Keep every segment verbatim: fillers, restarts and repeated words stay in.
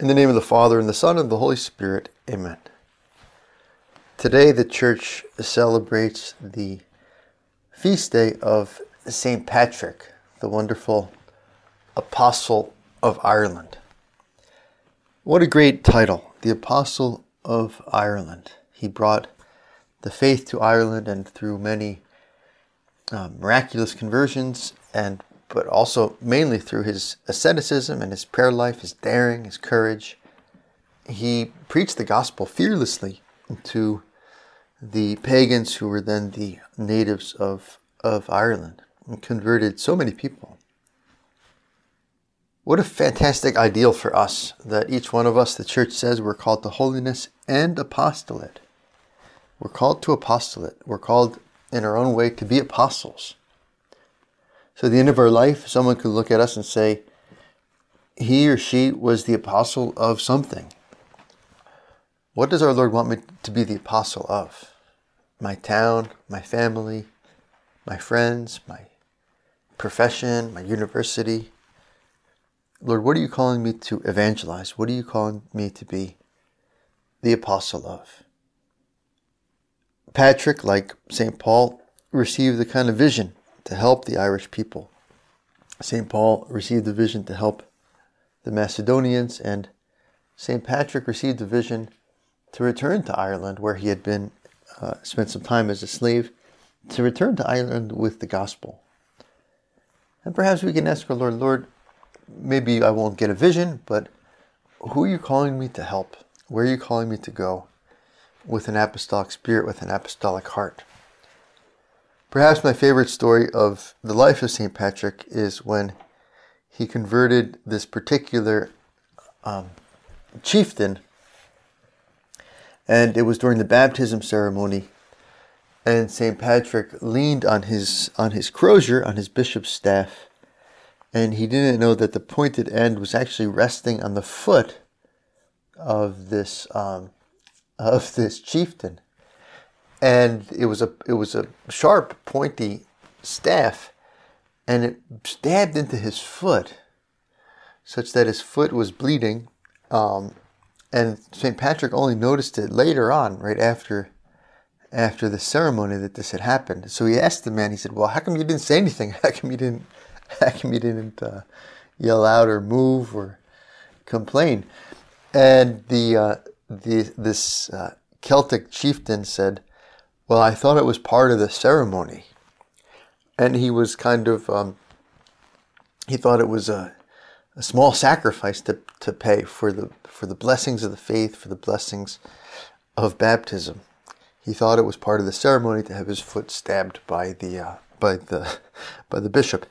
In the name of the Father, and the Son, and the Holy Spirit. Amen. Today the Church celebrates the feast day of Saint Patrick, the wonderful Apostle of Ireland. What a great title, the Apostle of Ireland. He brought the faith to Ireland, and through many uh, miraculous conversions, and but also mainly through his asceticism and his prayer life, his daring, his courage, he preached the gospel fearlessly to the pagans who were then the natives of, of Ireland, and converted so many people. What a fantastic ideal for us, that each one of us, the Church says, we're called to holiness and apostolate. We're called to apostolate. We're called in our own way to be apostles. So at the end of our life, someone could look at us and say, he or she was the apostle of something. What does our Lord want me to be the apostle of? My town, my family, my friends, my profession, my university. Lord, what are you calling me to evangelize? What are you calling me to be the apostle of? Patrick, like Saint Paul, received the kind of vision to help the Irish people. Saint Paul received the vision to help the Macedonians, and Saint Patrick received the vision to return to Ireland, where he had been uh, spent some time as a slave, to return to Ireland with the gospel. And perhaps we can ask our Lord, Lord, maybe I won't get a vision, but who are you calling me to help? Where are you calling me to go with an apostolic spirit, with an apostolic heart? Perhaps my favorite story of the life of Saint Patrick is when he converted this particular um, chieftain, and it was during the baptism ceremony, and Saint Patrick leaned on his on his crozier, on his bishop's staff, and he didn't know that the pointed end was actually resting on the foot of this um, of this chieftain, and it was a it was a sharp, pointy staff, and it stabbed into his foot, such that his foot was bleeding, um, and Saint Patrick only noticed it later on, right after after the ceremony, that this had happened. So he asked the man. He said, "Well, how come you didn't say anything? How come you didn't?" How come you didn't uh, yell out or move or complain?" And the uh, the this uh, Celtic chieftain said, "Well, I thought it was part of the ceremony," and he was kind of um, he thought it was a, a small sacrifice to to pay for the for the blessings of the faith, for the blessings of baptism. He thought it was part of the ceremony to have his foot stabbed by the uh, by the by the bishop.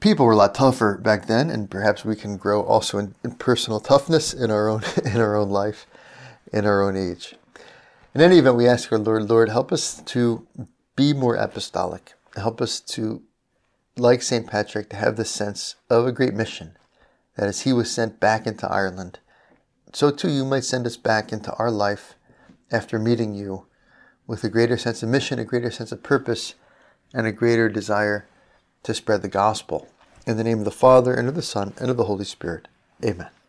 People were a lot tougher back then, and perhaps we can grow also in, in personal toughness in our own in our own life, in our own age. In any event, we ask our Lord, Lord, help us to be more apostolic. Help us to, like Saint Patrick, to have the sense of a great mission, that as he was sent back into Ireland, so too you might send us back into our life after meeting you, with a greater sense of mission, a greater sense of purpose, and a greater desire to spread the gospel. In the name of the Father, and of the Son, and of the Holy Spirit. Amen.